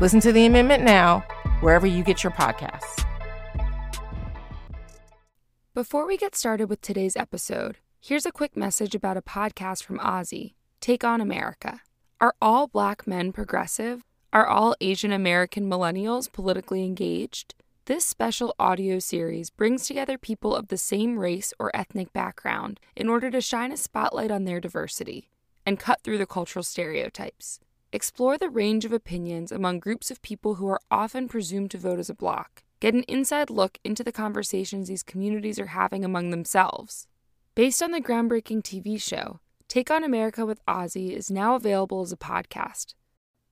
Listen to The Amendment now, wherever you get your podcasts. Before we get started with today's episode, here's a quick message about a podcast from Ozzy, Take On America. Are all Black men progressive? Are all Asian American millennials politically engaged? This special audio series brings together people of the same race or ethnic background in order to shine a spotlight on their diversity and cut through the cultural stereotypes. Explore the range of opinions among groups of people who are often presumed to vote as a bloc. Get an inside look into the conversations these communities are having among themselves. Based on the groundbreaking TV show, Take On America with Ozzy is now available as a podcast.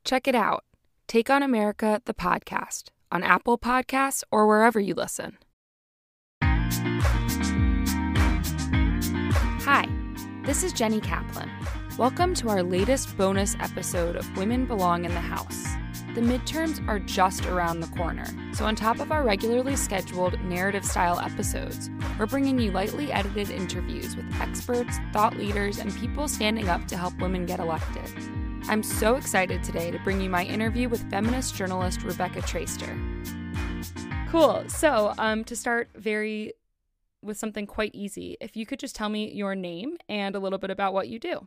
Check it out. Take On America, the podcast, on Apple Podcasts or wherever you listen. Hi, this is Jenny Kaplan. Welcome to our latest bonus episode of Women Belong in the House. The midterms are just around the corner, so on top of our regularly scheduled narrative-style episodes, we're bringing you lightly edited interviews with experts, thought leaders, and people standing up to help women get elected. I'm so excited today to bring you my interview with feminist journalist Rebecca Traister. Cool. So to start with something quite easy, if you could just tell me your name and a little bit about what you do.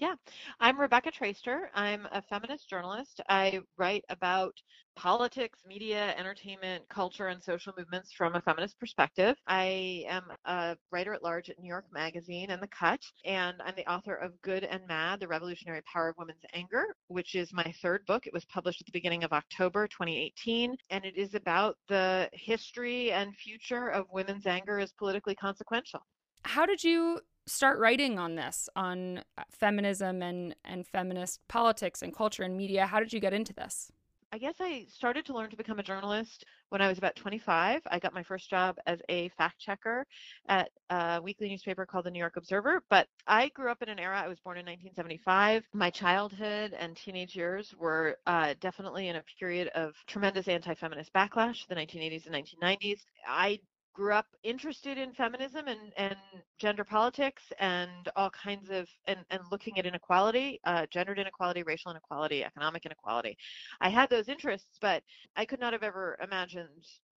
Yeah, I'm Rebecca Traister. I'm a feminist journalist. I write about politics, media, entertainment, culture, and social movements from a feminist perspective. I am a writer at large at New York Magazine and The Cut, and I'm the author of Good and Mad, The Revolutionary Power of Women's Anger, which is my third book. It was published at the beginning of October 2018, and it is about the history and future of women's anger as politically consequential. How did you start writing on this, on feminism and feminist politics and culture and media? How did you get into this? I guess I started to learn to become a journalist when I was about 25. I got my first job as a fact checker at a weekly newspaper called the New York Observer. But I grew up in an era, I was born in 1975. My childhood and teenage years were definitely in a period of tremendous anti-feminist backlash, the 1980s and 1990s. I grew up interested in feminism and gender politics and all kinds of, and looking at inequality, gendered inequality, racial inequality, economic inequality. I had those interests, but I could not have ever imagined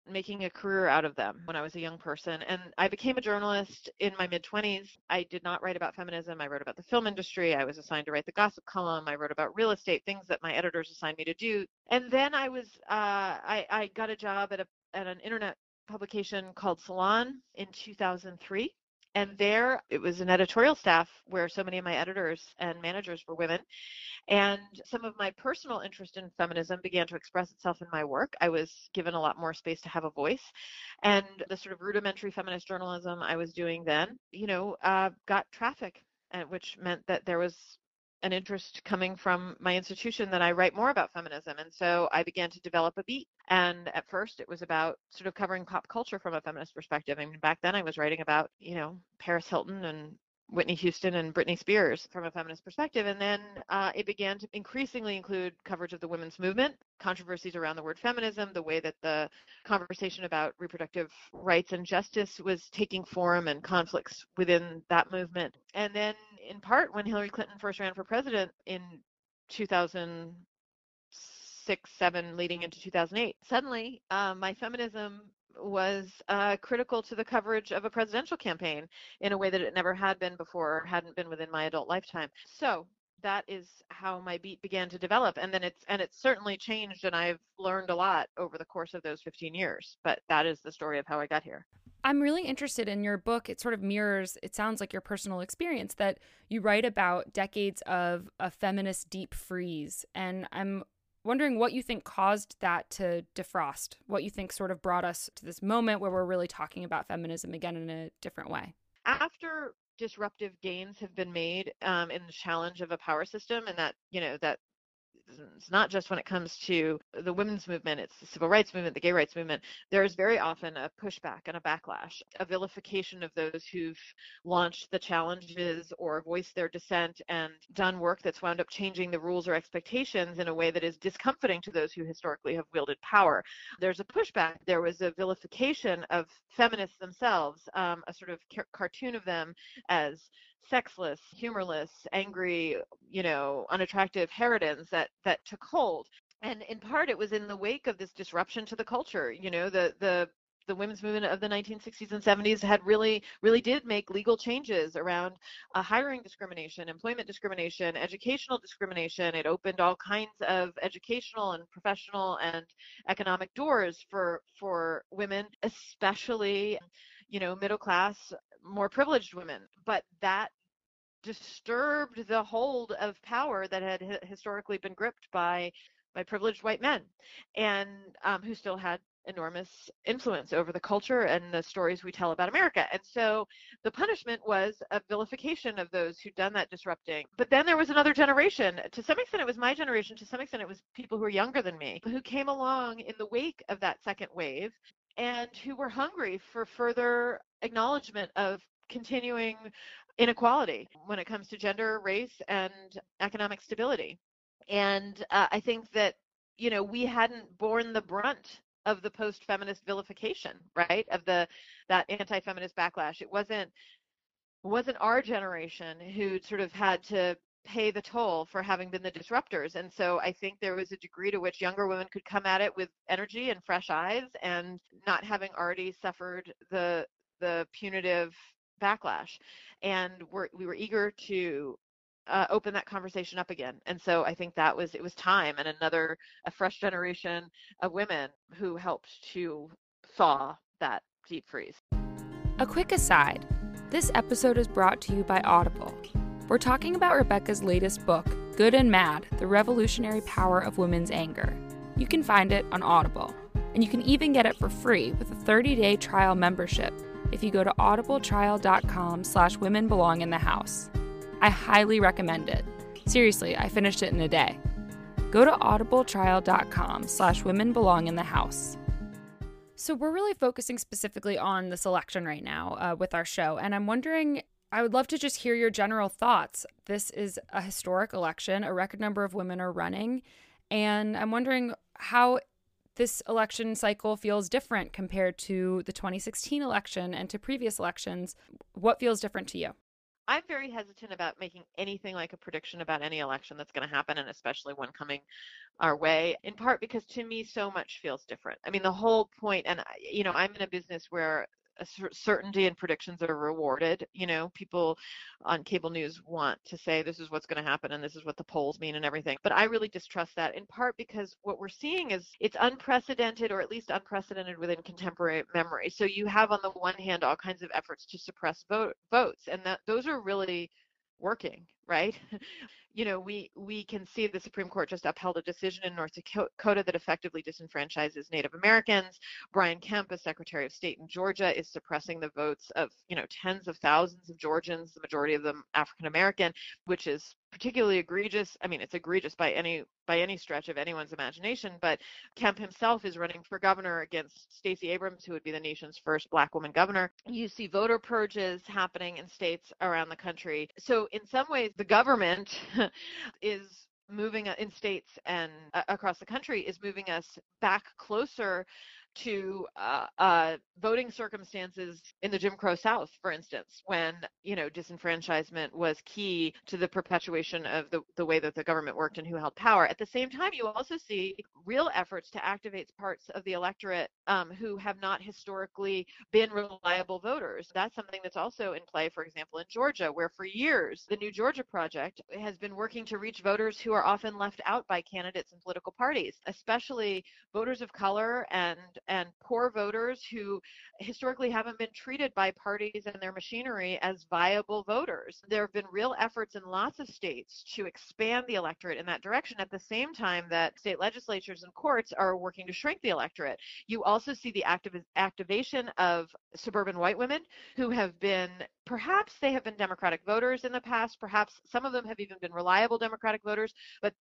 making a career out of them when I was a young person. And I became a journalist in my mid-20s. I did not write about feminism. I wrote about the film industry. I was assigned to write the gossip column. I wrote about real estate, things that my editors assigned me to do. And then I was, I got a job at an internet publication called Salon in 2003. And there it was an editorial staff where so many of my editors and managers were women. And some of my personal interest in feminism began to express itself in my work. I was given a lot more space to have a voice. And the sort of rudimentary feminist journalism I was doing then, got traffic, which meant that there was an interest coming from my institution that I write more about feminism. And so I began to develop a beat. And at first it was about sort of covering pop culture from a feminist perspective. I mean, back then I was writing about, Paris Hilton and Whitney Houston and Britney Spears from a feminist perspective. And then it began to increasingly include coverage of the women's movement, controversies around the word feminism, the way that the conversation about reproductive rights and justice was taking form and conflicts within that movement. And then in part, when Hillary Clinton first ran for president in 2006, 2007, leading into 2008, suddenly my feminism was critical to the coverage of a presidential campaign in a way that it never had been before or hadn't been within my adult lifetime. So that is how my beat began to develop. And then it's certainly changed, and I've learned a lot over the course of those 15 years. But that is the story of how I got here. I'm really interested in your book. It sort of mirrors, it sounds like, your personal experience, that you write about decades of a feminist deep freeze. And I'm wondering what you think caused that to defrost, what you think sort of brought us to this moment where we're really talking about feminism again in a different way. After disruptive gains have been made in the challenge of a power system, and that, that it's not just when it comes to the women's movement, it's the civil rights movement, the gay rights movement, there's very often a pushback and a backlash, a vilification of those who've launched the challenges or voiced their dissent and done work that's wound up changing the rules or expectations in a way that is discomforting to those who historically have wielded power. There's a pushback. There was a vilification of feminists themselves, a sort of cartoon of them as sexless, humorless, angry, unattractive harridans that took hold. And in part, it was in the wake of this disruption to the culture. The women's movement of the 1960s and 70s had really did make legal changes around hiring discrimination, employment discrimination, educational discrimination. It opened all kinds of educational and professional and economic doors for women, especially, middle class, more privileged women. But that disturbed the hold of power that had historically been gripped by privileged white men, and who still had enormous influence over the culture and the stories we tell about America. And so the punishment was a vilification of those who'd done that disrupting. But then there was another generation. To some extent, it was my generation. To some extent, it was people who were younger than me, who came along in the wake of that second wave and who were hungry for further acknowledgement of continuing inequality when it comes to gender, race, and economic stability. And I think that, we hadn't borne the brunt of the post-feminist vilification, right? Of that anti-feminist backlash. It wasn't our generation who sort of had to pay the toll for having been the disruptors. And so I think there was a degree to which younger women could come at it with energy and fresh eyes, and not having already suffered the punitive backlash. And we were eager to open that conversation up again. And so I think it was time, and a fresh generation of women who helped to thaw that deep freeze. A quick aside, this episode is brought to you by Audible. We're talking about Rebecca's latest book, Good and Mad, The Revolutionary Power of Women's Anger. You can find it on Audible, and you can even get it for free with a 30-day trial membership if you go to audibletrial.com/womenbelonginthehouse. I highly recommend it. Seriously, I finished it in a day. Go to audibletrial.com/womenbelonginthehouse. So we're really focusing specifically on this election right now with our show. And I'm wondering, I would love to just hear your general thoughts. This is a historic election. A record number of women are running. And I'm wondering how this election cycle feels different compared to the 2016 election and to previous elections. What feels different to you? I'm very hesitant about making anything like a prediction about any election that's going to happen, and especially one coming our way, in part because to me so much feels different. I mean, the whole point, and I'm in a business where certainty and predictions are rewarded. People on cable news want to say this is what's going to happen and this is what the polls mean and everything. But I really distrust that, in part because what we're seeing is it's unprecedented, or at least unprecedented within contemporary memory. So you have on the one hand all kinds of efforts to suppress votes, and those are really working, right? We can see the Supreme Court just upheld a decision in North Dakota that effectively disenfranchises Native Americans. Brian Kemp, as Secretary of State in Georgia, is suppressing the votes of, tens of thousands of Georgians, the majority of them African American, which is particularly egregious. I mean, it's egregious by any stretch of anyone's imagination, but Kemp himself is running for governor against Stacey Abrams, who would be the nation's first Black woman governor. You see voter purges happening in states around the country. So in some ways, the government is moving in states and across the country is moving us back closer to voting circumstances in the Jim Crow South, for instance, when disenfranchisement was key to the perpetuation of the way that the government worked and who held power. At the same time, you also see real efforts to activate parts of the electorate who have not historically been reliable voters. That's something that's also in play, for example, in Georgia, where for years the New Georgia Project has been working to reach voters who are often left out by candidates and political parties, especially voters of color and and poor voters who historically haven't been treated by parties and their machinery as viable voters. There have been real efforts in lots of states to expand the electorate in that direction at the same time that state legislatures and courts are working to shrink the electorate. You also see the activation of suburban white women who have been, perhaps they have been Democratic voters in the past, perhaps some of them have even been reliable Democratic voters, but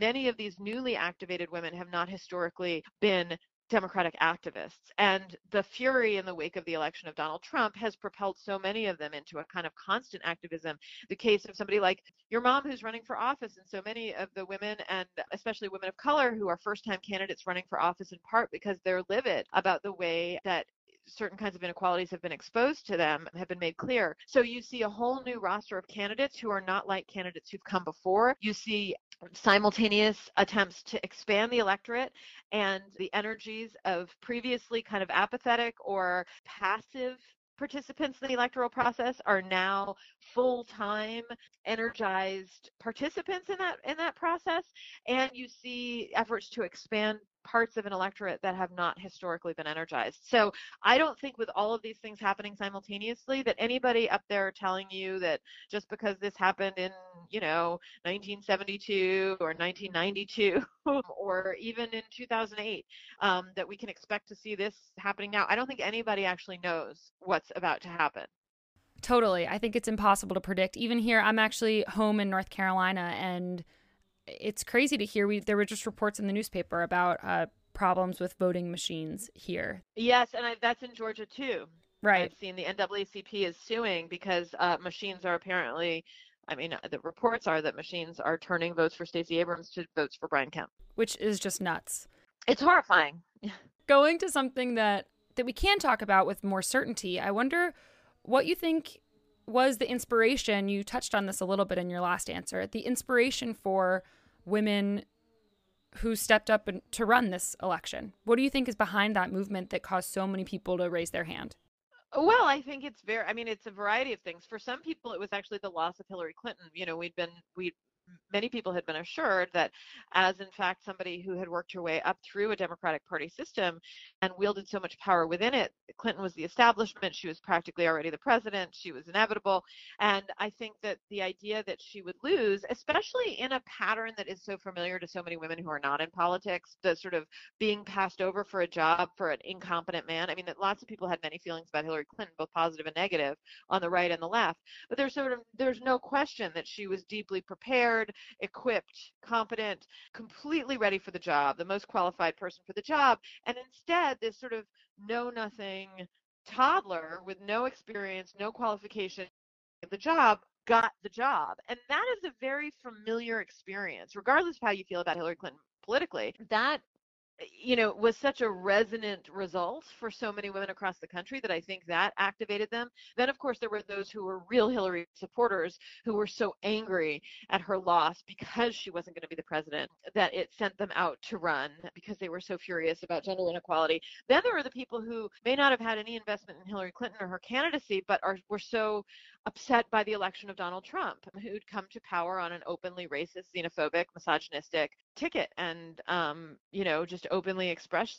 many of these newly activated women have not historically been Democratic activists. And the fury in the wake of the election of Donald Trump has propelled so many of them into a kind of constant activism. The case of somebody like your mom who's running for office, and so many of the women, and especially women of color, who are first-time candidates running for office in part because they're livid about the way that certain kinds of inequalities have been exposed to them, have been made clear. So you see a whole new roster of candidates who are not like candidates who've come before. You see simultaneous attempts to expand the electorate, and the energies of previously kind of apathetic or passive participants in the electoral process are now full-time, energized participants in that process. And you see efforts to expand parts of an electorate that have not historically been energized. So I don't think, with all of these things happening simultaneously, that anybody up there telling you that just because this happened in, 1972 or 1992 or even in 2008, that we can expect to see this happening now. I don't think anybody actually knows what's about to happen. Totally. I think it's impossible to predict. Even here, I'm actually home in North Carolina, and it's crazy to hear. There were just reports in the newspaper about problems with voting machines here. Yes, and that's in Georgia too. Right. I've seen the NAACP is suing because machines are apparently, the reports are that machines are turning votes for Stacey Abrams to votes for Brian Kemp. Which is just nuts. It's horrifying. Going to something that we can talk about with more certainty, I wonder what you think was the inspiration. You touched on this a little bit in your last answer, the inspiration for women who stepped up to run this election. What do you think is behind that movement that caused so many people to raise their hand? Well, I think it's it's a variety of things. For some people, it was actually the loss of Hillary Clinton. Many people had been assured that, as in fact somebody who had worked her way up through a Democratic Party system and wielded so much power within it, Clinton was the establishment, she was practically already the president, she was inevitable. And I think that the idea that she would lose, especially in a pattern that is so familiar to so many women who are not in politics, the sort of being passed over for a job for an incompetent man. That lots of people had many feelings about Hillary Clinton, both positive and negative, on the right and the left. But there's no question that she was deeply prepared, equipped, competent, completely ready for the job, the most qualified person for the job. And instead, this sort of know-nothing toddler with no experience, no qualification of the job, got the job. And that is a very familiar experience, regardless of how you feel about Hillary Clinton politically. That was such a resonant result for so many women across the country that I think that activated them. Then, of course, there were those who were real Hillary supporters who were so angry at her loss because she wasn't going to be the president that it sent them out to run because they were so furious about gender inequality. Then there were the people who may not have had any investment in Hillary Clinton or her candidacy, but were so upset by the election of Donald Trump, who'd come to power on an openly racist, xenophobic, misogynistic ticket, and just openly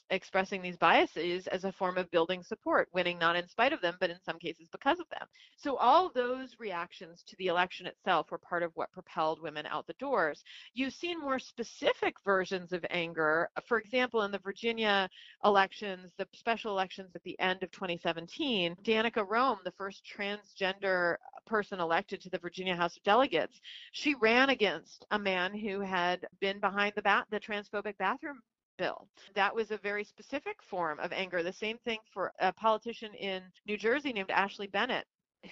expressing these biases as a form of building support, winning not in spite of them, but in some cases because of them. So all those reactions to the election itself were part of what propelled women out the doors. You've seen more specific versions of anger. For example, in the Virginia elections, the special elections at the end of 2017, Danica Roem, the first transgender person elected to the Virginia House of Delegates, she ran against a man who had been behind the transphobic bathroom bill. That was a very specific form of anger. The same thing for a politician in New Jersey named Ashley Bennett,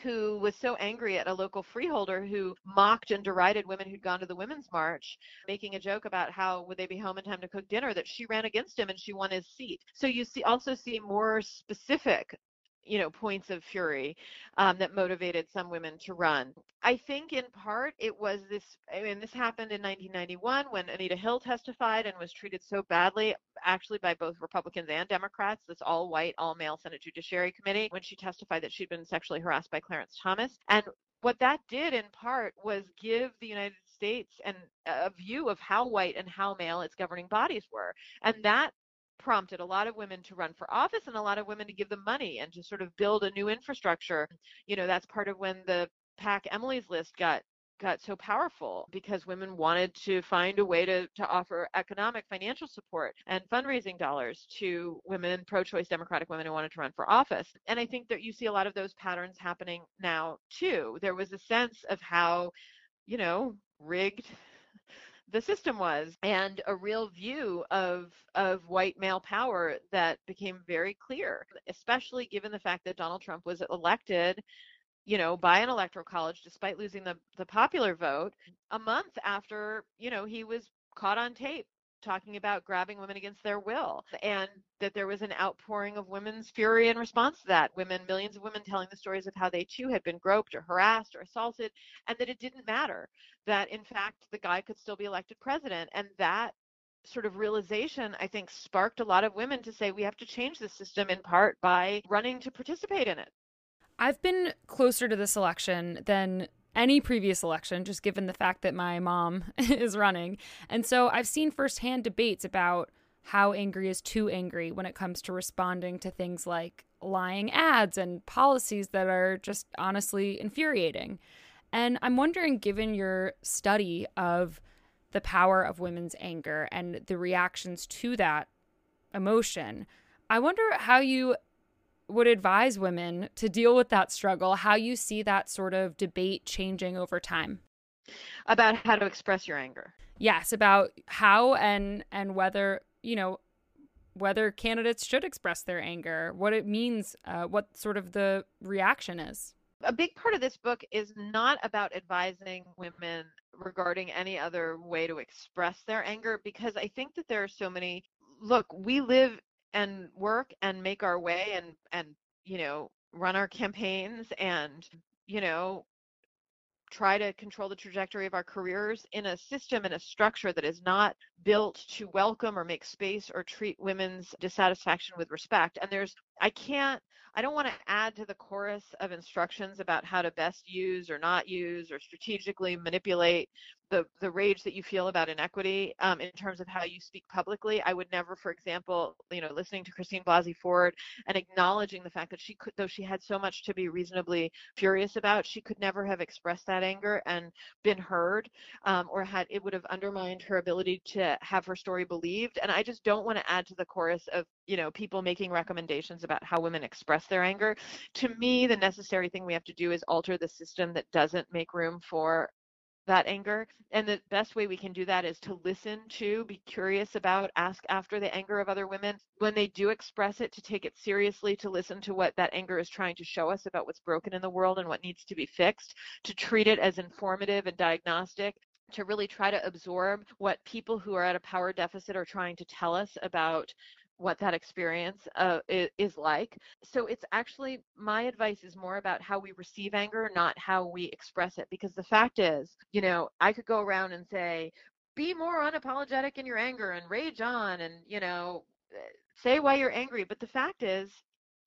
who was so angry at a local freeholder who mocked and derided women who'd gone to the Women's March, making a joke about how would they be home in time to cook dinner, that she ran against him and she won his seat. So you also see more specific points of fury that motivated some women to run. I think in part it was this, this happened in 1991 when Anita Hill testified and was treated so badly, actually by both Republicans and Democrats, this all-white, all-male Senate Judiciary Committee, when she testified that she'd been sexually harassed by Clarence Thomas. And what that did in part was give the United States a view of how white and how male its governing bodies were. And that prompted a lot of women to run for office and a lot of women to give them money and to sort of build a new infrastructure. You know, that's part of when the PAC EMILY's List got so powerful, because women wanted to find a way to offer economic, financial support and fundraising dollars to women, pro-choice Democratic women who wanted to run for office. And I think that you see a lot of those patterns happening now, too. There was a sense of how, you know, rigged the system was, and a real view of white male power that became very clear, especially given the fact that Donald Trump was elected, you know, by an electoral college, despite losing the popular vote, a month after, you know, he was caught on tape talking about grabbing women against their will, and that there was an outpouring of women's fury in response to that. Women, millions of women telling the stories of how they too had been groped or harassed or assaulted, and that it didn't matter, that in fact the guy could still be elected president. And that sort of realization, I think, sparked a lot of women to say, we have to change the system in part by running to participate in it. I've been closer to this election than any previous election, just given the fact that my mom is running. And so I've seen firsthand debates about how angry is too angry when it comes to responding to things like lying ads and policies that are just honestly infuriating. And I'm wondering, given your study of the power of women's anger and the reactions to that emotion, I wonder how you would advise women to deal with that struggle, how you see that sort of debate changing over time. About how to express your anger. Yes, about how and whether, you know, whether candidates should express their anger, what it means, what sort of the reaction is. A big part of this book is not about advising women regarding any other way to express their anger, because I think that there are so many, look, we live and work and make our way and, you know, run our campaigns and, you know, try to control the trajectory of our careers in a system and a structure that is not built to welcome or make space or treat women's dissatisfaction with respect. And I don't want to add to the chorus of instructions about how to best use or not use or strategically manipulate the rage that you feel about inequity in terms of how you speak publicly. I would never, for example, you know, listening to Christine Blasey Ford and acknowledging the fact that she could, though she had so much to be reasonably furious about, she could never have expressed that anger and been heard, it would have undermined her ability to have her story believed. And I just don't want to add to the chorus of, you know, people making recommendations about how women express their anger. To me, the necessary thing we have to do is alter the system that doesn't make room for that anger. And the best way we can do that is to listen to, be curious about, ask after the anger of other women. When they do express it, to take it seriously, to listen to what that anger is trying to show us about what's broken in the world and what needs to be fixed, to treat it as informative and diagnostic, to really try to absorb what people who are at a power deficit are trying to tell us about what that experience is like. So it's actually, my advice is more about how we receive anger, not how we express it. Because the fact is, you know, I could go around and say, be more unapologetic in your anger and rage on and, you know, say why you're angry. But the fact is,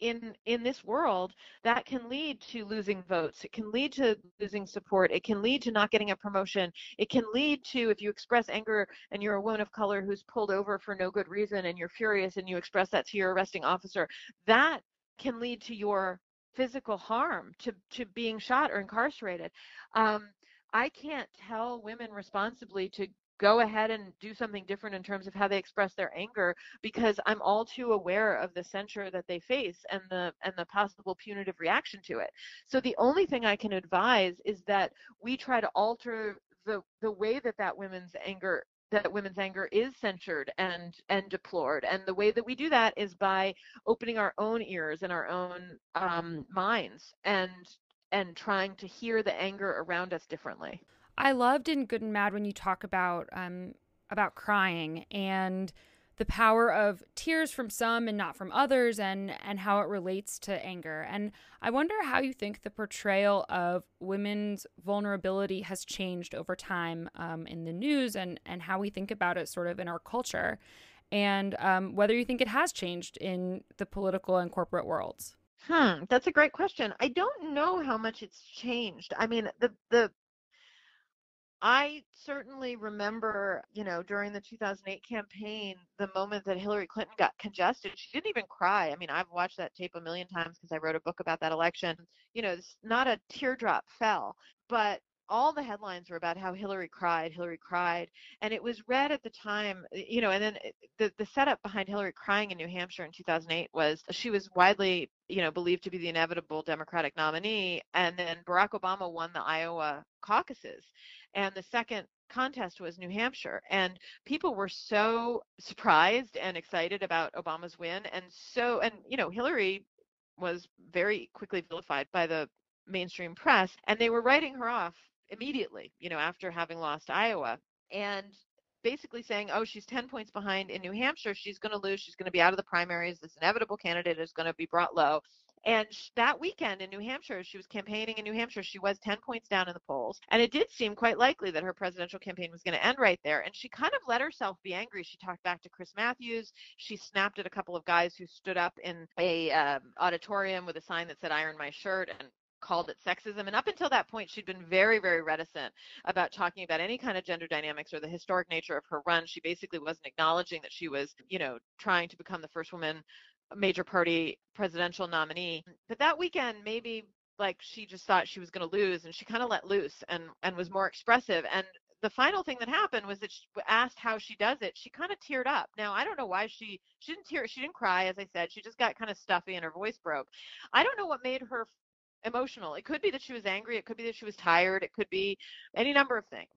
in this world, that can lead to losing votes. It can lead to losing support. It can lead to not getting a promotion. It can lead to, if you express anger and you're a woman of color who's pulled over for no good reason and you're furious and you express that to your arresting officer, that can lead to your physical harm, to being shot or incarcerated. I can't tell women responsibly to go ahead and do something different in terms of how they express their anger, because I'm all too aware of the censure that they face and the possible punitive reaction to it. So the only thing I can advise is that we try to alter the way that women's anger is censured and deplored. And the way that we do that is by opening our own ears and our own minds and trying to hear the anger around us differently. I loved in Good and Mad when you talk about crying and the power of tears from some and not from others and how it relates to anger. And I wonder how you think the portrayal of women's vulnerability has changed over time in the news and how we think about it sort of in our culture, and whether you think it has changed in the political and corporate worlds. That's a great question. I don't know how much it's changed. I mean, the I certainly remember, you know, during the 2008 campaign, the moment that Hillary Clinton got congested, she didn't even cry. I mean, I've watched that tape a million times because I wrote a book about that election. You know, not a teardrop fell, but all the headlines were about how Hillary cried, and it was read at the time, you know, and then the setup behind Hillary crying in New Hampshire in 2008 was she was widely, you know, believed to be the inevitable Democratic nominee, and then Barack Obama won the Iowa caucuses, and the second contest was New Hampshire, and people were so surprised and excited about Obama's win, and you know, Hillary was very quickly vilified by the mainstream press, and they were writing her off immediately, you know, after having lost Iowa, and basically saying, oh, she's 10 points behind in New Hampshire, she's going to lose, she's going to be out of the primaries, this inevitable candidate is going to be brought low. And that weekend in New Hampshire, she was campaigning in New Hampshire, she was 10 points down in the polls, and it did seem quite likely that her presidential campaign was going to end right there, and she kind of let herself be angry. She talked back to Chris Matthews, she snapped at a couple of guys who stood up in a auditorium with a sign that said iron my shirt, and called it sexism. And up until that point, she'd been very, very reticent about talking about any kind of gender dynamics or the historic nature of her run. She basically wasn't acknowledging that she was, you know, trying to become the first woman major party presidential nominee. But that weekend, maybe like she just thought she was going to lose, and she kind of let loose and was more expressive. And the final thing that happened was that she asked how she does it. She kind of teared up. Now, I don't know why she didn't tear. She didn't cry, as I said. She just got kind of stuffy and her voice broke. I don't know what made her emotional. It could be that she was angry, it could be that she was tired, it could be any number of things.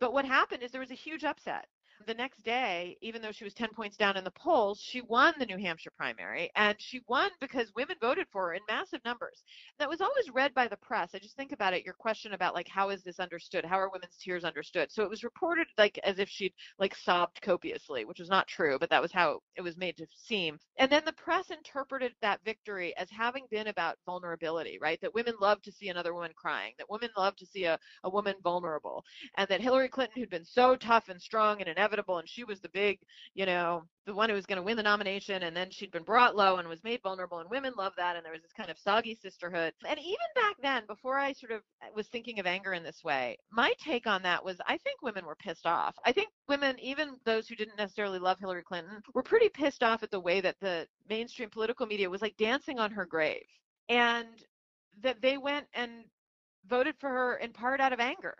But what happened is there was a huge upset. The next day, even though she was 10 points down in the polls, she won the New Hampshire primary, and she won because women voted for her in massive numbers. That was always read by the press. I just think about it, your question about like, how is this understood? How are women's tears understood? So it was reported like as if she'd like sobbed copiously, which was not true, but that was how it was made to seem. And then the press interpreted that victory as having been about vulnerability, right? That women love to see another woman crying, that women love to see a woman vulnerable, and that Hillary Clinton, who'd been so tough and strong and inevitable, and she was the big, you know, the one who was going to win the nomination, and then she'd been brought low and was made vulnerable, and women loved that, and there was this kind of soggy sisterhood. And even back then, before I sort of was thinking of anger in this way, my take on that was I think women were pissed off. I think women, even those who didn't necessarily love Hillary Clinton, were pretty pissed off at the way that the mainstream political media was like dancing on her grave, and that they went and voted for her in part out of anger.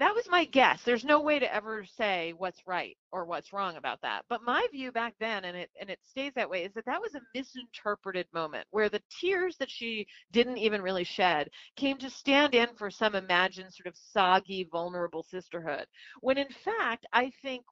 That was my guess. There's no way to ever say what's right or what's wrong about that. But my view back then, and it stays that way, is that that was a misinterpreted moment where the tears that she didn't even really shed came to stand in for some imagined sort of soggy, vulnerable sisterhood. When in fact, I think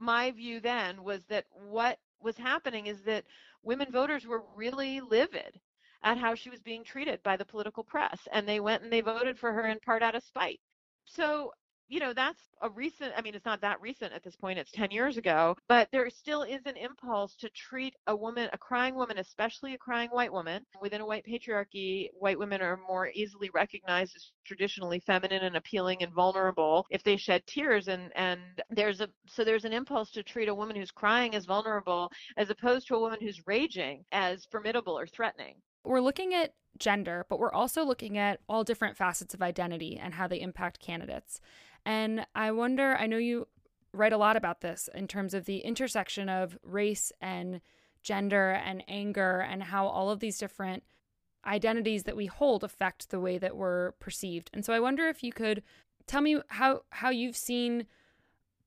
my view then was that what was happening is that women voters were really livid at how she was being treated by the political press. And they went and they voted for her in part out of spite. So, you know, that's a recent, I mean, it's not that recent at this point, it's 10 years ago, but there still is an impulse to treat a woman, a crying woman, especially a crying white woman. Within a white patriarchy, white women are more easily recognized as traditionally feminine and appealing and vulnerable if they shed tears. And there's an impulse to treat a woman who's crying as vulnerable as opposed to a woman who's raging as formidable or threatening. We're looking at gender, but we're also looking at all different facets of identity and how they impact candidates. And I wonder, I know you write a lot about this in terms of the intersection of race and gender and anger and how all of these different identities that we hold affect the way that we're perceived. And so I wonder if you could tell me how you've seen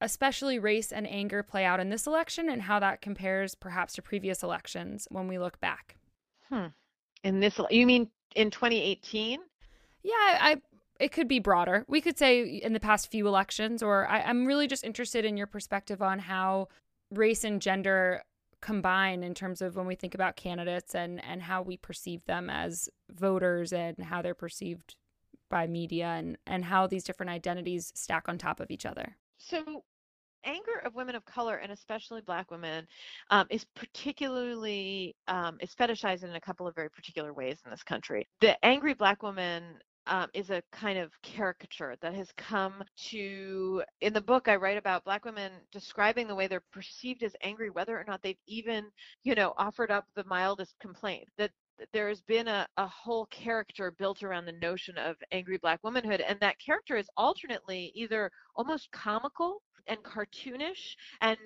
especially race and anger play out in this election and how that compares perhaps to previous elections when we look back. In this, you mean in 2018? Yeah, it could be broader. We could say in the past few elections, or I'm really just interested in your perspective on how race and gender combine in terms of when we think about candidates and how we perceive them as voters and how they're perceived by media and how these different identities stack on top of each other. So anger of women of color, and especially Black women, is particularly is fetishized in a couple of very particular ways in this country. The angry Black woman is a kind of caricature that has come to, in the book I write about Black women describing the way they're perceived as angry, whether or not they've even, you know, offered up the mildest complaint. That there's been a whole character built around the notion of angry Black womanhood, and that character is alternately either almost comical and cartoonish, and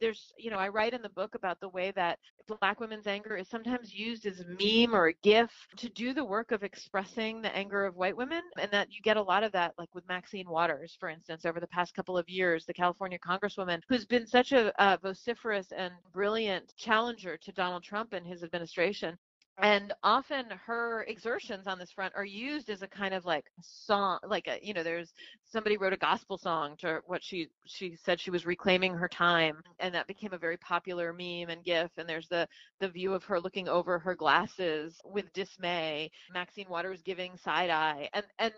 there's, you know, I write in the book about the way that Black women's anger is sometimes used as a meme or a gif to do the work of expressing the anger of white women, and that you get a lot of that, like with Maxine Waters, for instance, over the past couple of years, the California congresswoman who's been such a vociferous and brilliant challenger to Donald Trump and his administration. And often her exertions on this front are used as a kind of like song, like, a, you know, there's somebody wrote a gospel song to what she said she was reclaiming her time. And that became a very popular meme and gif. And there's the view of her looking over her glasses with dismay, Maxine Waters giving side eye. And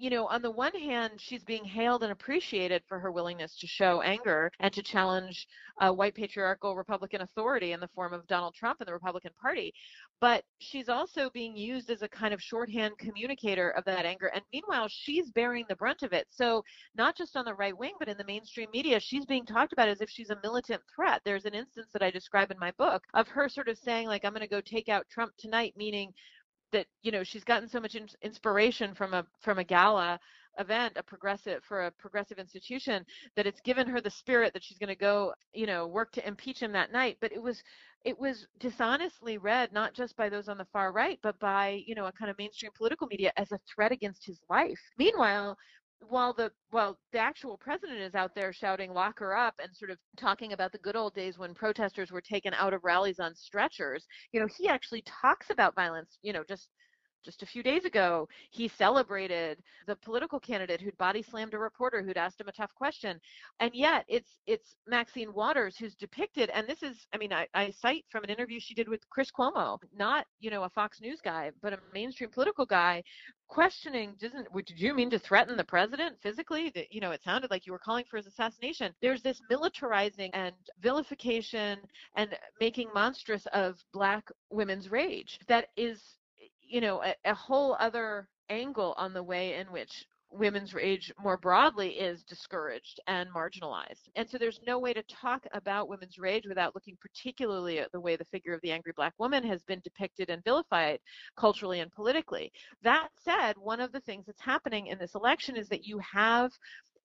you know, on the one hand, she's being hailed and appreciated for her willingness to show anger and to challenge white patriarchal Republican authority in the form of Donald Trump and the Republican Party. But she's also being used as a kind of shorthand communicator of that anger. And meanwhile, she's bearing the brunt of it. So not just on the right wing, but in the mainstream media, she's being talked about as if she's a militant threat. There's an instance that I describe in my book of her sort of saying, like, I'm going to go take out Trump tonight, meaning that, you know, she's gotten so much inspiration from a gala event, a progressive institution, that it's given her the spirit that she's going to go, you know, work to impeach him that night. But it was dishonestly read, not just by those on the far right, but by, you know, a kind of mainstream political media as a threat against his life. Meanwhile, while the actual president is out there shouting, lock her up, and sort of talking about the good old days when protesters were taken out of rallies on stretchers, you know, he actually talks about violence. You know, just a few days ago, he celebrated the political candidate who'd body slammed a reporter who'd asked him a tough question. And yet it's Maxine Waters who's depicted, and this is, I mean, I cite from an interview she did with Chris Cuomo, not, you know, a Fox News guy, but a mainstream political guy, questioning, did you mean to threaten the president physically? You know, it sounded like you were calling for his assassination. There's this militarizing and vilification and making monstrous of Black women's rage that is, you know, a whole other angle on the way in which women's rage more broadly is discouraged and marginalized. And so there's no way to talk about women's rage without looking particularly at the way the figure of the angry Black woman has been depicted and vilified culturally and politically. That said, one of the things that's happening in this election is that you have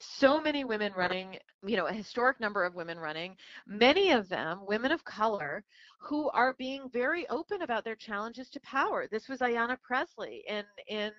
so many women running, you know, a historic number of women running, many of them women of color, who are being very open about their challenges to power. This was Ayanna Pressley in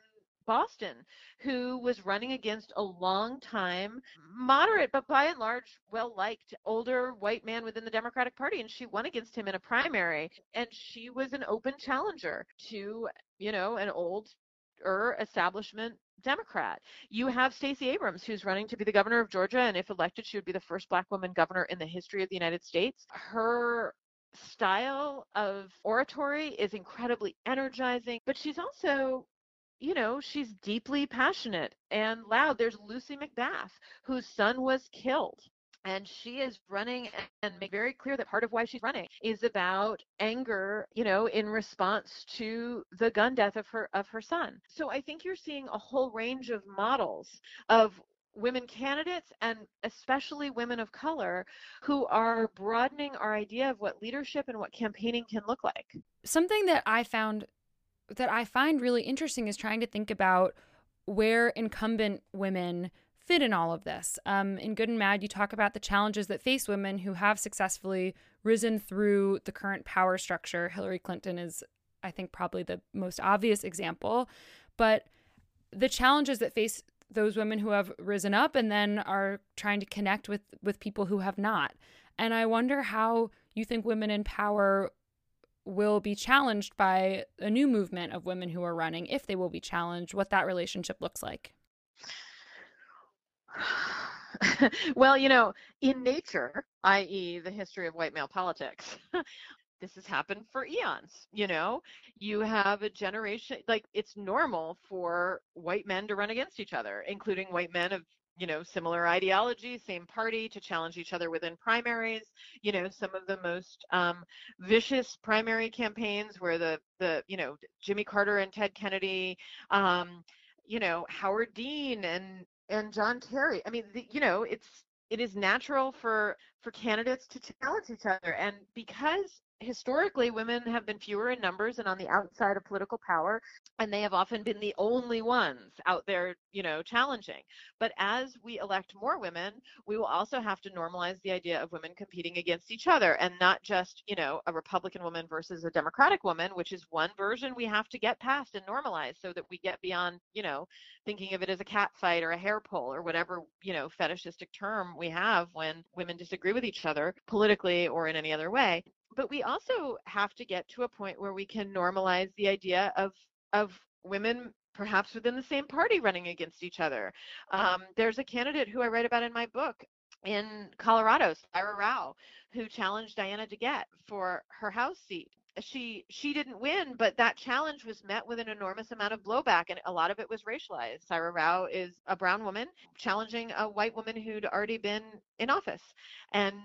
Boston, who was running against a long-time moderate, but by and large well-liked older white man within the Democratic Party, and she won against him in a primary. And she was an open challenger to, you know, an older establishment Democrat. You have Stacey Abrams, who's running to be the governor of Georgia, and if elected, she would be the first Black woman governor in the history of the United States. Her style of oratory is incredibly energizing, but she's also, you know, she's deeply passionate and loud. There's Lucy McBath, whose son was killed, and she is running and make very clear that part of why she's running is about anger, you know, in response to the gun death of her son. So I think you're seeing a whole range of models of women candidates, and especially women of color, who are broadening our idea of what leadership and what campaigning can look like. Something that I find really interesting is trying to think about where incumbent women fit in all of this. In Good and Mad, you talk about the challenges that face women who have successfully risen through the current power structure. Hillary Clinton is, I think, probably the most obvious example, but the challenges that face those women who have risen up and then are trying to connect with people who have not. And I wonder how you think women in power will be challenged by a new movement of women who are running, if they will be challenged, what that relationship looks like. Well, you know, in nature, i.e. the history of white male politics, this has happened for eons. You know, you have a generation, like, it's normal for white men to run against each other, including white men of, you know, similar ideology, same party, to challenge each other within primaries. You know, some of the most vicious primary campaigns were the you know, Jimmy Carter and Ted Kennedy, you know, Howard Dean and John Kerry. I mean, you know, it is natural for candidates to challenge each other. And because historically, women have been fewer in numbers and on the outside of political power, and they have often been the only ones out there, you know, challenging. But as we elect more women, we will also have to normalize the idea of women competing against each other, and not just, you know, a Republican woman versus a Democratic woman, which is one version we have to get past and normalize so that we get beyond, you know, thinking of it as a cat fight or a hair pull or whatever, you know, fetishistic term we have when women disagree with each other politically or in any other way. But we also have to get to a point where we can normalize the idea of women perhaps within the same party running against each other. There's a candidate who I write about in my book in Colorado, Syrah Rao, who challenged Diana DeGette for her House seat. She didn't win, but that challenge was met with an enormous amount of blowback, and a lot of it was racialized. Syrah Rao is a brown woman challenging a white woman who'd already been in office, and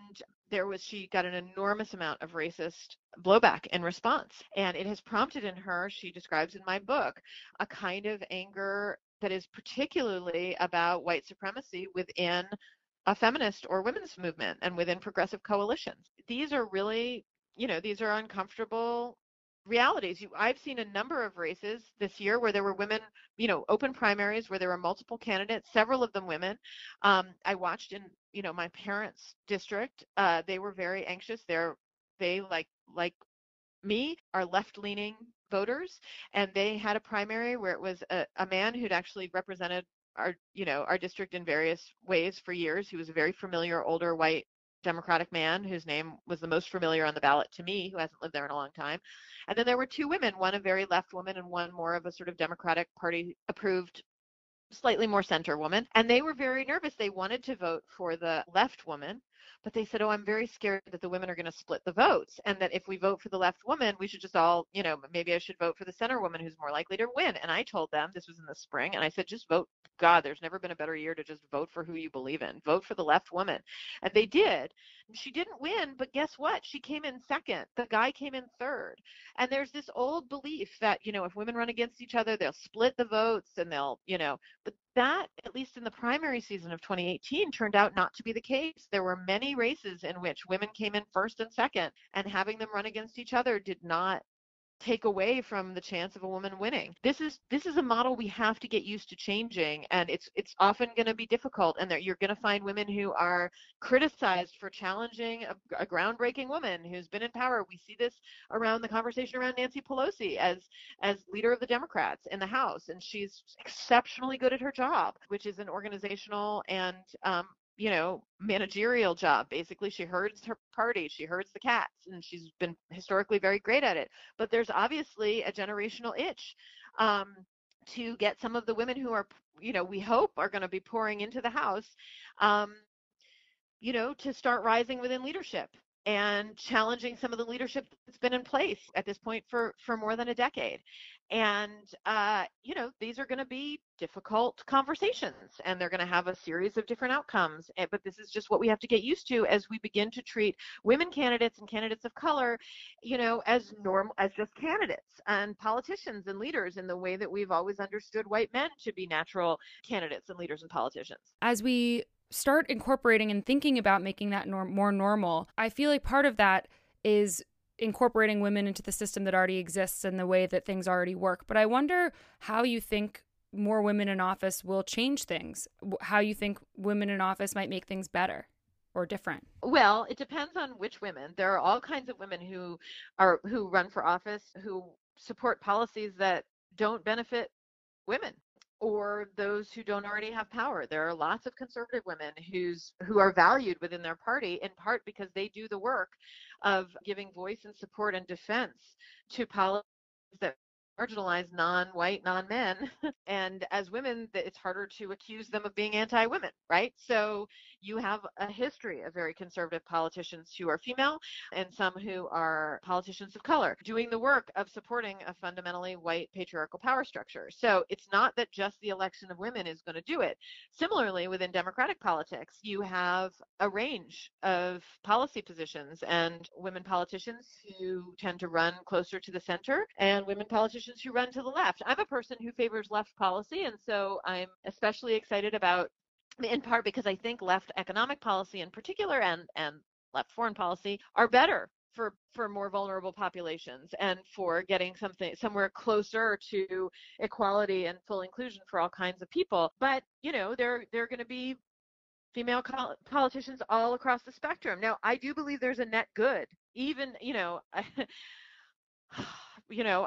she got an enormous amount of racist blowback in response. And it has prompted in her, she describes in my book, a kind of anger that is particularly about white supremacy within a feminist or women's movement and within progressive coalitions. These are really, you know, these are uncomfortable realities. I've seen a number of races this year where there were women, you know, open primaries where there were multiple candidates, several of them women. I watched in, you know, my parents' district. They were very anxious. They like me are left-leaning voters, and they had a primary where it was a man who'd actually represented our district in various ways for years. He was a very familiar older white Democratic man whose name was the most familiar on the ballot to me, who hasn't lived there in a long time. And then there were two women, one a very left woman and one more of a sort of Democratic Party approved, slightly more center woman. And they were very nervous. They wanted to vote for the left woman, but they said, oh, I'm very scared that the women are going to split the votes, and that if we vote for the left woman, we should just all, you know, maybe I should vote for the center woman who's more likely to win. And I told them, this was in the spring, and I said, just vote. God, there's never been a better year to just vote for who you believe in. Vote for the left woman. And they did. She didn't win, but guess what? She came in second. The guy came in third. And there's this old belief that, you know, if women run against each other, they'll split the votes and they'll, you know, but that, at least in the primary season of 2018, turned out not to be the case. There were many races in which women came in first and second, and having them run against each other did not take away from the chance of a woman winning. This is a model we have to get used to changing, and it's often going to be difficult, and you're going to find women who are criticized for challenging a groundbreaking woman who's been in power. We see this around the conversation around Nancy Pelosi as leader of the Democrats in the House, and she's exceptionally good at her job, which is an organizational and managerial job. Basically, she herds her party, she herds the cats, and she's been historically very great at it. But there's obviously a generational itch to get some of the women who are, you know, we hope are going to be pouring into the House, to start rising within leadership and challenging some of the leadership that's been in place at this point for more than a decade. And, these are going to be difficult conversations, and they're going to have a series of different outcomes. But this is just what we have to get used to as we begin to treat women candidates and candidates of color, you know, as normal, as just candidates and politicians and leaders in the way that we've always understood white men to be natural candidates and leaders and politicians. As we start incorporating and thinking about making that more normal, I feel like part of that is incorporating women into the system that already exists and the way that things already work. But I wonder how you think more women in office will change things, how you think women in office might make things better or different. Well, it depends on which women. There are all kinds of women who run for office, who support policies that don't benefit women or those who don't already have power. There are lots of conservative women who are valued within their party, in part because they do the work of giving voice and support and defense to policies that marginalize non-white, non-men. And as women, it's harder to accuse them of being anti-women, right? So you have a history of very conservative politicians who are female and some who are politicians of color doing the work of supporting a fundamentally white patriarchal power structure. So it's not that just the election of women is going to do it. Similarly, within Democratic politics, you have a range of policy positions and women politicians who tend to run closer to the center and women politicians who run to the left. I'm a person who favors left policy, and so I'm especially excited about, in part because I think left economic policy in particular and left foreign policy are better for more vulnerable populations and for getting something somewhere closer to equality and full inclusion for all kinds of people. But, you know, there are going to be female politicians all across the spectrum. Now, I do believe there's a net good. Even, you know,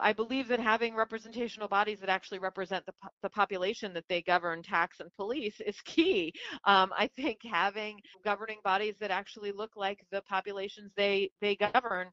I believe that having representational bodies that actually represent the population that they govern, tax, and police is key. I think having governing bodies that actually look like the populations they govern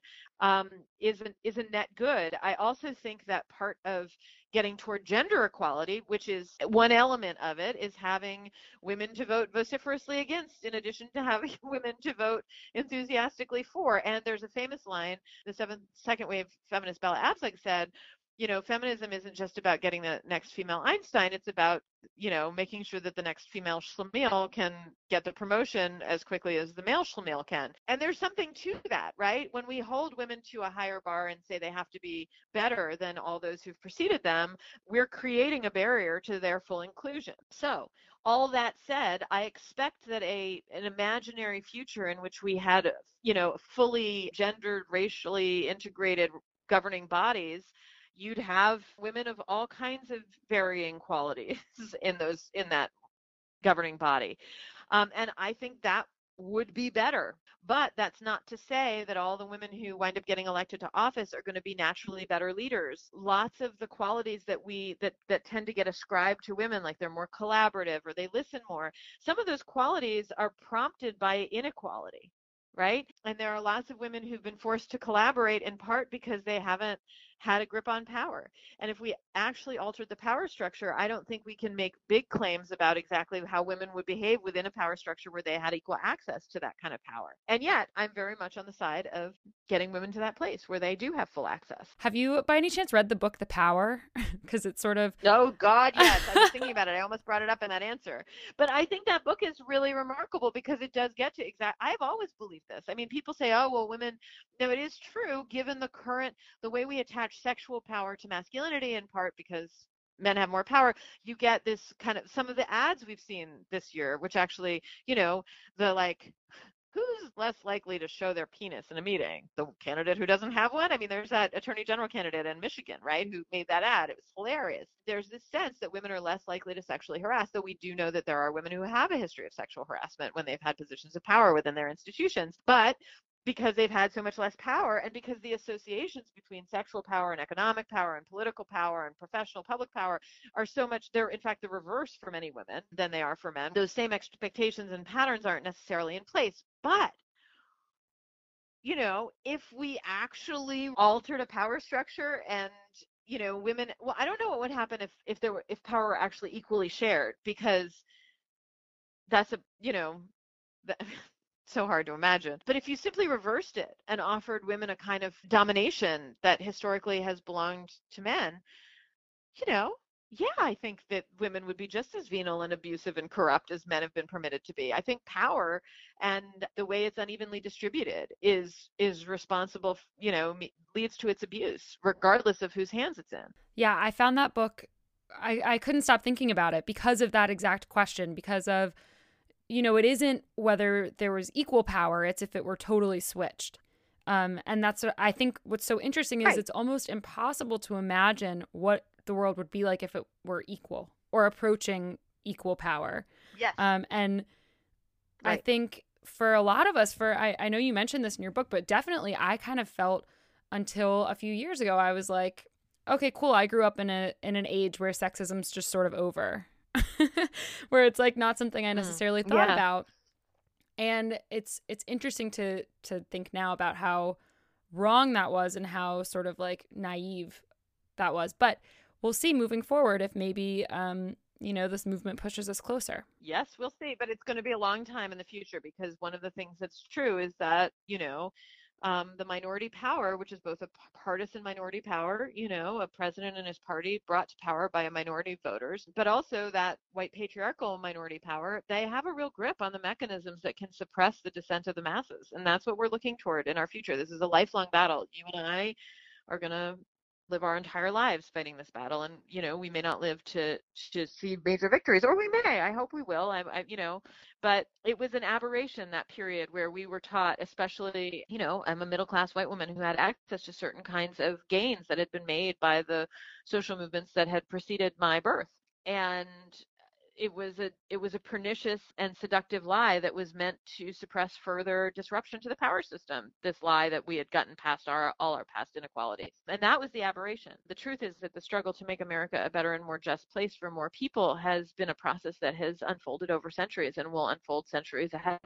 is a net good. I also think that part of getting toward gender equality, which is one element of it, is having women to vote vociferously against, in addition to having women to vote enthusiastically for. And there's a famous line, the second wave feminist Bella Abzug said, you know, feminism isn't just about getting the next female Einstein, it's about, you know, making sure that the next female Schlemiel can get the promotion as quickly as the male Schlemiel can. And there's something to that, right? When we hold women to a higher bar and say they have to be better than all those who've preceded them, we're creating a barrier to their full inclusion. So all that said, I expect that an imaginary future in which we had, you know, fully gendered, racially integrated governing bodies, you'd have women of all kinds of varying qualities in that governing body. And I think that would be better. But that's not to say that all the women who wind up getting elected to office are going to be naturally better leaders. Lots of the qualities that tend to get ascribed to women, like they're more collaborative or they listen more, some of those qualities are prompted by inequality, right? And there are lots of women who've been forced to collaborate in part because they haven't had a grip on power. And if we actually altered the power structure, I don't think we can make big claims about exactly how women would behave within a power structure where they had equal access to that kind of power. And yet, I'm very much on the side of getting women to that place where they do have full access. Have you, by any chance, read the book The Power? Because it's sort of... Oh, God, yes. I was thinking about it. I almost brought it up in that answer. But I think that book is really remarkable because it does get to I've always believed this. I mean, people say, oh, well, women... No, it is true, given the way we attach sexual power to masculinity, in part because men have more power, you get this kind of, some of the ads we've seen this year, which actually, you know, the like, who's less likely to show their penis in a meeting? The candidate who doesn't have one? I mean, there's that attorney general candidate in Michigan, right, who made that ad. It was hilarious. There's this sense that women are less likely to sexually harass, though we do know that there are women who have a history of sexual harassment when they've had positions of power within their institutions. But because they've had so much less power, and because the associations between sexual power and economic power and political power and professional public power are so much, they're in fact the reverse for many women than they are for men. Those same expectations and patterns aren't necessarily in place. But, you know, if we actually altered a power structure and, you know, women, well, I don't know what would happen if power were actually equally shared, because that's a, you know, so hard to imagine. But if you simply reversed it and offered women a kind of domination that historically has belonged to men, you know, yeah, I think that women would be just as venal and abusive and corrupt as men have been permitted to be. I think power and the way it's unevenly distributed is responsible, you know, leads to its abuse, regardless of whose hands it's in. Yeah, I found that book, I couldn't stop thinking about it because of that exact question, because of, you know, it isn't whether there was equal power, it's if it were totally switched. And that's what I think what's so interesting is right. It's almost impossible to imagine what the world would be like if it were equal or approaching equal power. Yes. And right. I think for a lot of us, I know you mentioned this in your book, but definitely I kind of felt until a few years ago, I was like, okay, cool. I grew up in an age where sexism's just sort of over. Where it's like not something I necessarily thought about. And it's interesting to think now about how wrong that was and how sort of like naive that was. But we'll see moving forward if maybe, you know, this movement pushes us closer. Yes, we'll see. But it's going to be a long time in the future, because one of the things that's true is that, you know, the minority power, which is both a partisan minority power, you know, a president and his party brought to power by a minority of voters, but also that white patriarchal minority power, they have a real grip on the mechanisms that can suppress the dissent of the masses. And that's what we're looking toward in our future. This is a lifelong battle. You and I are going to live our entire lives fighting this battle. And, you know, we may not live to see major victories, or we may. I hope we will, but it was an aberration, that period where we were taught, especially, you know, I'm a middle-class white woman who had access to certain kinds of gains that had been made by the social movements that had preceded my birth. And it was a pernicious and seductive lie that was meant to suppress further disruption to the power system, this lie that we had gotten past all our past inequalities. And that was the aberration. The truth is that the struggle to make America a better and more just place for more people has been a process that has unfolded over centuries and will unfold centuries ahead,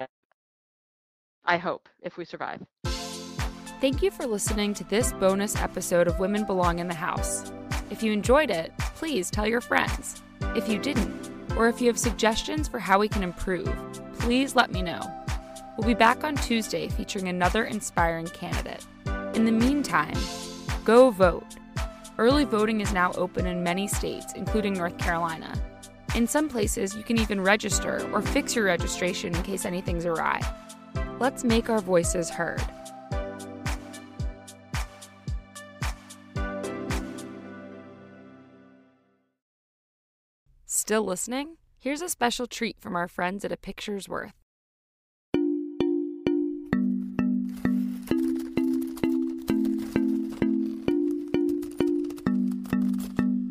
I hope, if we survive. Thank you for listening to this bonus episode of Women Belong in the House. If you enjoyed it, please tell your friends. If you didn't, or if you have suggestions for how we can improve, please let me know. We'll be back on Tuesday featuring another inspiring candidate. In the meantime, go vote. Early voting is now open in many states, including North Carolina. In some places, you can even register or fix your registration in case anything's awry. Let's make our voices heard. Still listening? Here's a special treat from our friends at A Picture's Worth.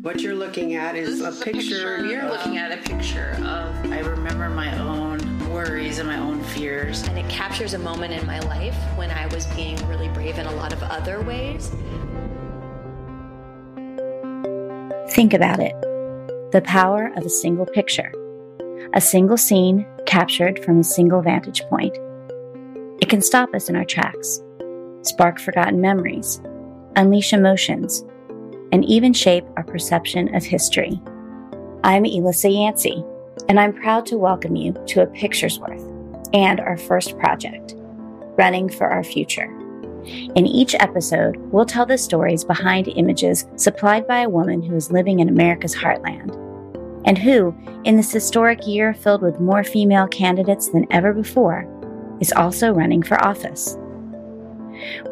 What you're looking at is a picture. You're looking at a picture of, I remember my own worries and my own fears. And it captures a moment in my life when I was being really brave in a lot of other ways. Think about it. The power of a single picture, a single scene captured from a single vantage point. It can stop us in our tracks, spark forgotten memories, unleash emotions, and even shape our perception of history. I'm Elissa Yancey, and I'm proud to welcome you to A Picture's Worth and our first project, Running for Our Future. In each episode, we'll tell the stories behind images supplied by a woman who is living in America's heartland, and who, in this historic year filled with more female candidates than ever before, is also running for office.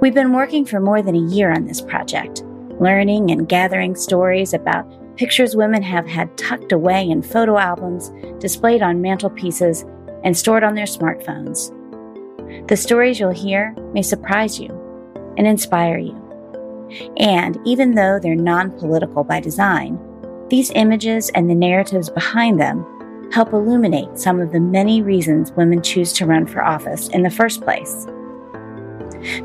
We've been working for more than a year on this project, learning and gathering stories about pictures women have had tucked away in photo albums, displayed on mantelpieces, and stored on their smartphones. The stories you'll hear may surprise you and inspire you. And even though they're non-political by design, these images and the narratives behind them help illuminate some of the many reasons women choose to run for office in the first place.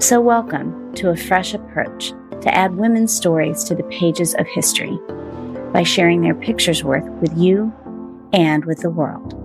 So welcome to a fresh approach to add women's stories to the pages of history by sharing their picture's worth with you and with the world.